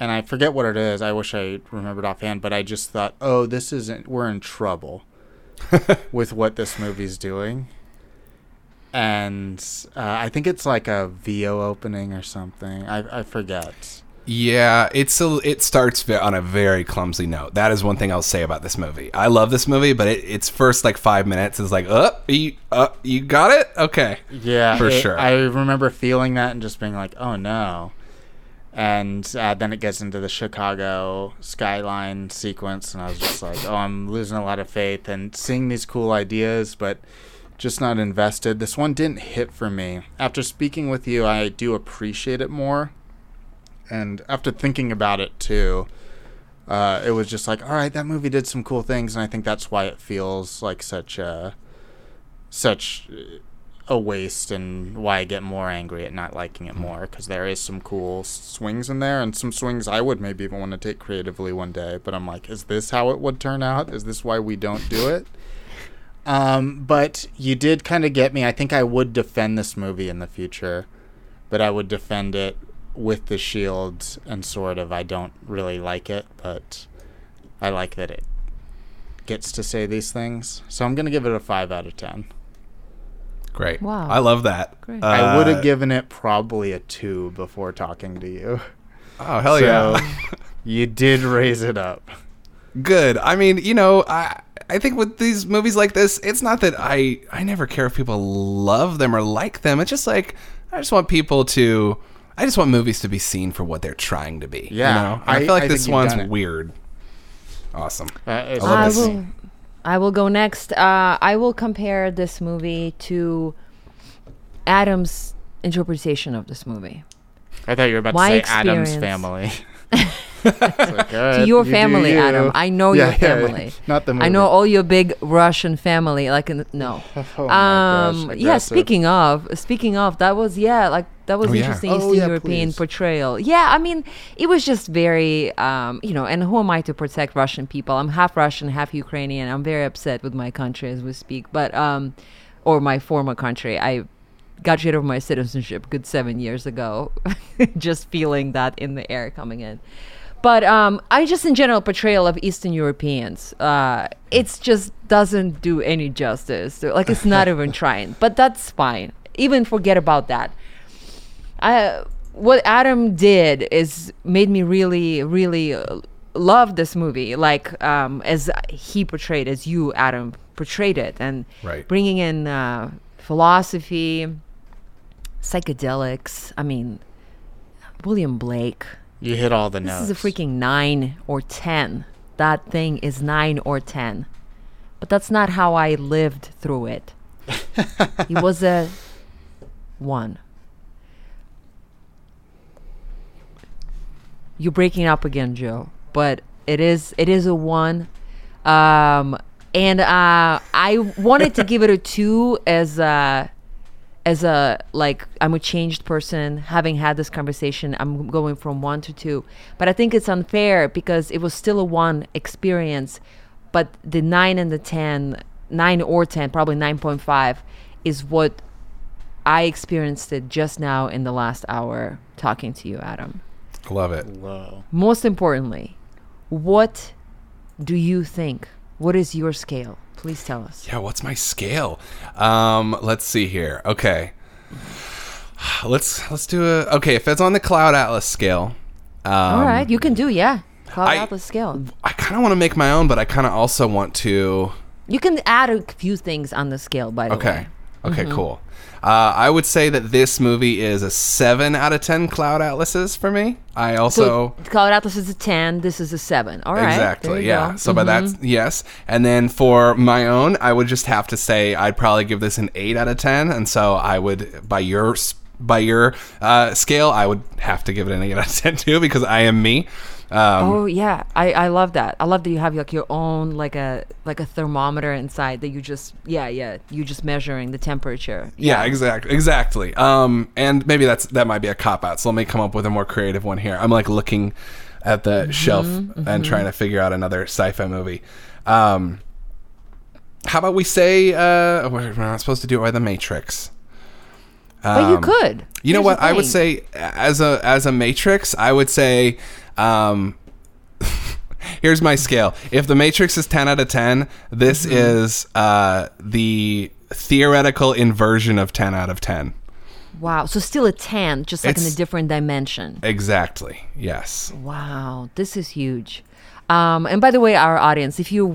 and I forget what it is. I wish I remembered offhand, but I just thought, oh, we're in trouble with what this movie's doing. And I think it's like a VO opening or something. I forget. Yeah, it starts on a very clumsy note. That is one thing I'll say about this movie. I love this movie, but its first like 5 minutes is like, you got it? Okay. Yeah. For sure. I remember feeling that and just being like, oh no. And then it gets into the Chicago skyline sequence, and I was just like, oh, I'm losing a lot of faith and seeing these cool ideas, but just not invested. This one didn't hit for me. After speaking with you, I do appreciate it more. And after thinking about it, too, it was just like, all right, that movie did some cool things. And I think that's why it feels like such a waste, and why I get more angry at not liking it more, because there is some cool swings in there, and some swings I would maybe even want to take creatively one day. But I'm like, is this how it would turn out? Is this why we don't do it? But you did kind of get me. I think I would defend this movie in the future, but I would defend it with the shields and sort of, I don't really like it, but I like that it gets to say these things. So I'm going to give it a 5 out of 10. Great. Wow. I love that. Great. I would have given it probably a 2 before talking to you. Oh, hell yeah. You did raise it up. Good. I mean, you know, I think with these movies like this, it's not that I never care if people love them or like them. It's just like, I just want movies to be seen for what they're trying to be. Yeah. You know? I feel like this one's weird. Awesome. I will go next. I will compare this movie to Adam's interpretation of this movie. I thought you were about to say Adam's family. To your family, Adam. I know your family. Yeah, not the movie. I know all your big Russian family. Like, no. Oh my gosh, aggressive. Yeah, speaking of, that was, like, That was interesting. Yeah. Eastern European portrayal. Yeah, I mean, it was just very, and who am I to protect Russian people? I'm half Russian, half Ukrainian. I'm very upset with my country as we speak, but or my former country. I got rid of my citizenship good 7 years ago. Just feeling that in the air coming in. But I just, in general, portrayal of Eastern Europeans, it just doesn't do any justice. Like, it's not even trying. But that's fine. Even forget about that. What Adam did is made me really, really love this movie. Like, as he portrayed, as you, Adam, portrayed it. And bringing in philosophy, psychedelics. I mean, William Blake. You hit all the notes. This is a freaking 9 or 10. That thing is 9 or 10. But that's not how I lived through it. It was a 1. You're breaking up again, Joe. But it is a 1. I wanted to give it a 2 as I'm a changed person. Having had this conversation, I'm going from 1 to 2. But I think it's unfair because it was still a 1 experience. But the 9 and the 10, 9 or 10, probably 9.5, is what I experienced it just now in the last hour talking to you, Adam. Love it. Whoa. Most importantly, what do you think? What is your scale? Please tell us. Yeah, what's my scale? Let's see here. Okay, let's do a. Okay, if it's on the Cloud Atlas scale. All right, you can do Atlas scale. I kind of want to make my own, but I kind of also want to. You can add a few things on the scale, by the way. Okay, mm-hmm. Cool. I would say that this movie is a 7 out of 10 Cloud Atlases for me. I also Cloud Atlas is a 10. This is a 7. All right, exactly. Yeah. Go. So by that, yes. And then for my own, I would just have to say I'd probably give this an 8 out of 10. And so I would, by your scale, I would have to give it an 8 out of 10 too because I am me. I love that. I love that you have like your own like a thermometer inside that you just you're just measuring the temperature. Yeah, exactly. And maybe that might be a cop out. So let me come up with a more creative one here. I'm like looking at the shelf and trying to figure out another sci-fi movie. How about we say we're not supposed to do it by The Matrix. But you could. You know what? I would say as a Matrix, I would say. Here's my scale. If The Matrix is 10 out of 10, this is the theoretical inversion of 10 out of 10. Wow. So still a 10, just like in a different dimension. Exactly. Yes. Wow. This is huge. And by the way, our audience, if you're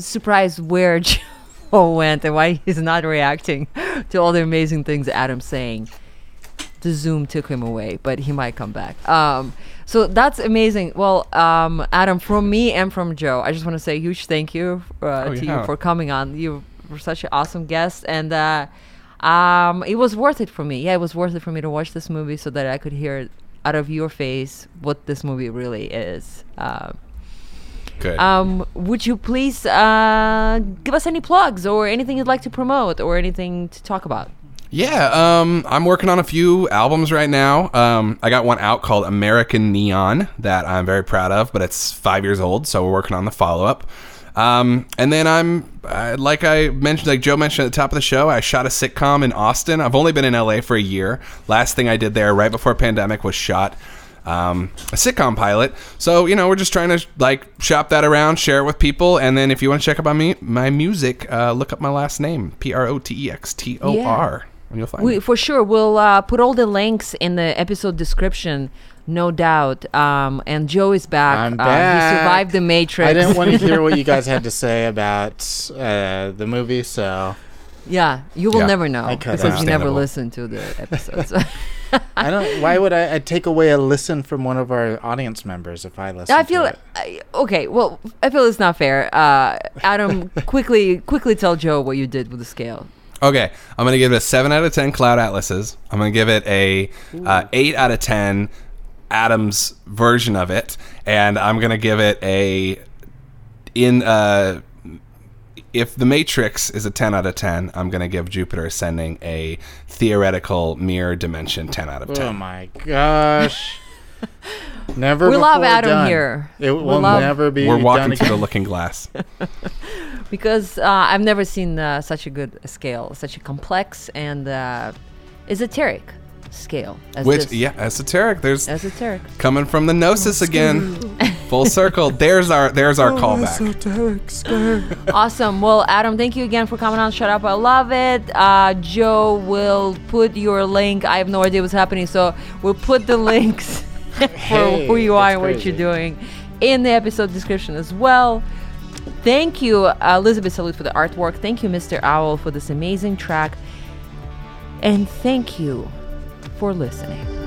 surprised where Joe went and why he's not reacting to all the amazing things Adam's saying, the Zoom took him away, but he might come back. So that's amazing. Well, Adam, from me and from Joe, I just want to say a huge thank you to you for coming on. You were such an awesome guest, and it was worth it for me. Yeah, it was worth it for me to watch this movie so that I could hear out of your face what this movie really is. Good. Would you please give us any plugs or anything you'd like to promote or anything to talk about? Yeah, I'm working on a few albums right now. I got one out called American Neon that I'm very proud of, but it's 5 years old, so we're working on the follow-up. And then I'm, like I mentioned, like Joe mentioned at the top of the show, I shot a sitcom in Austin. I've only been in LA for a year. Last thing I did there right before pandemic was shot a sitcom pilot. So, we're just trying to shop that around, share it with people. And then if you want to check out my music, look up my last name, Protextor. Yeah. You'll find it. For sure. We'll put all the links in the episode description, no doubt. And Joe is back. I'm back. He survived The Matrix. I didn't want to hear what you guys had to say about the movie, so... Yeah, you will never know because you never listen to the episodes. I don't. Why would I take away a listen from one of our audience members if I listen? I feel it's not fair. Adam, quickly tell Joe what you did with the scale. Okay, I'm going to give it a 7 out of 10 Cloud Atlases. I'm going to give it a 8 out of 10 Adam's version of it. And I'm going to give it a if The Matrix is a 10 out of 10, I'm going to give Jupiter Ascending a theoretical mirror dimension 10 out of 10. Oh, my gosh. Never we love Adam done. Here. It will never be We're walking done through the looking glass. Because I've never seen such a good scale, such a complex and esoteric scale. Esoteric. Coming from the Gnosis again. Full circle. There's our callback. Esoteric scale. Awesome. Well, Adam, thank you again for coming on Shut Up, I Love It. Joe will put your link. I have no idea what's happening, so we'll put the links for who you are and what you're doing in the episode description as well. Thank you, Elizabeth Salute, for the artwork. Thank you, Mr. Owl, for this amazing track. And thank you for listening.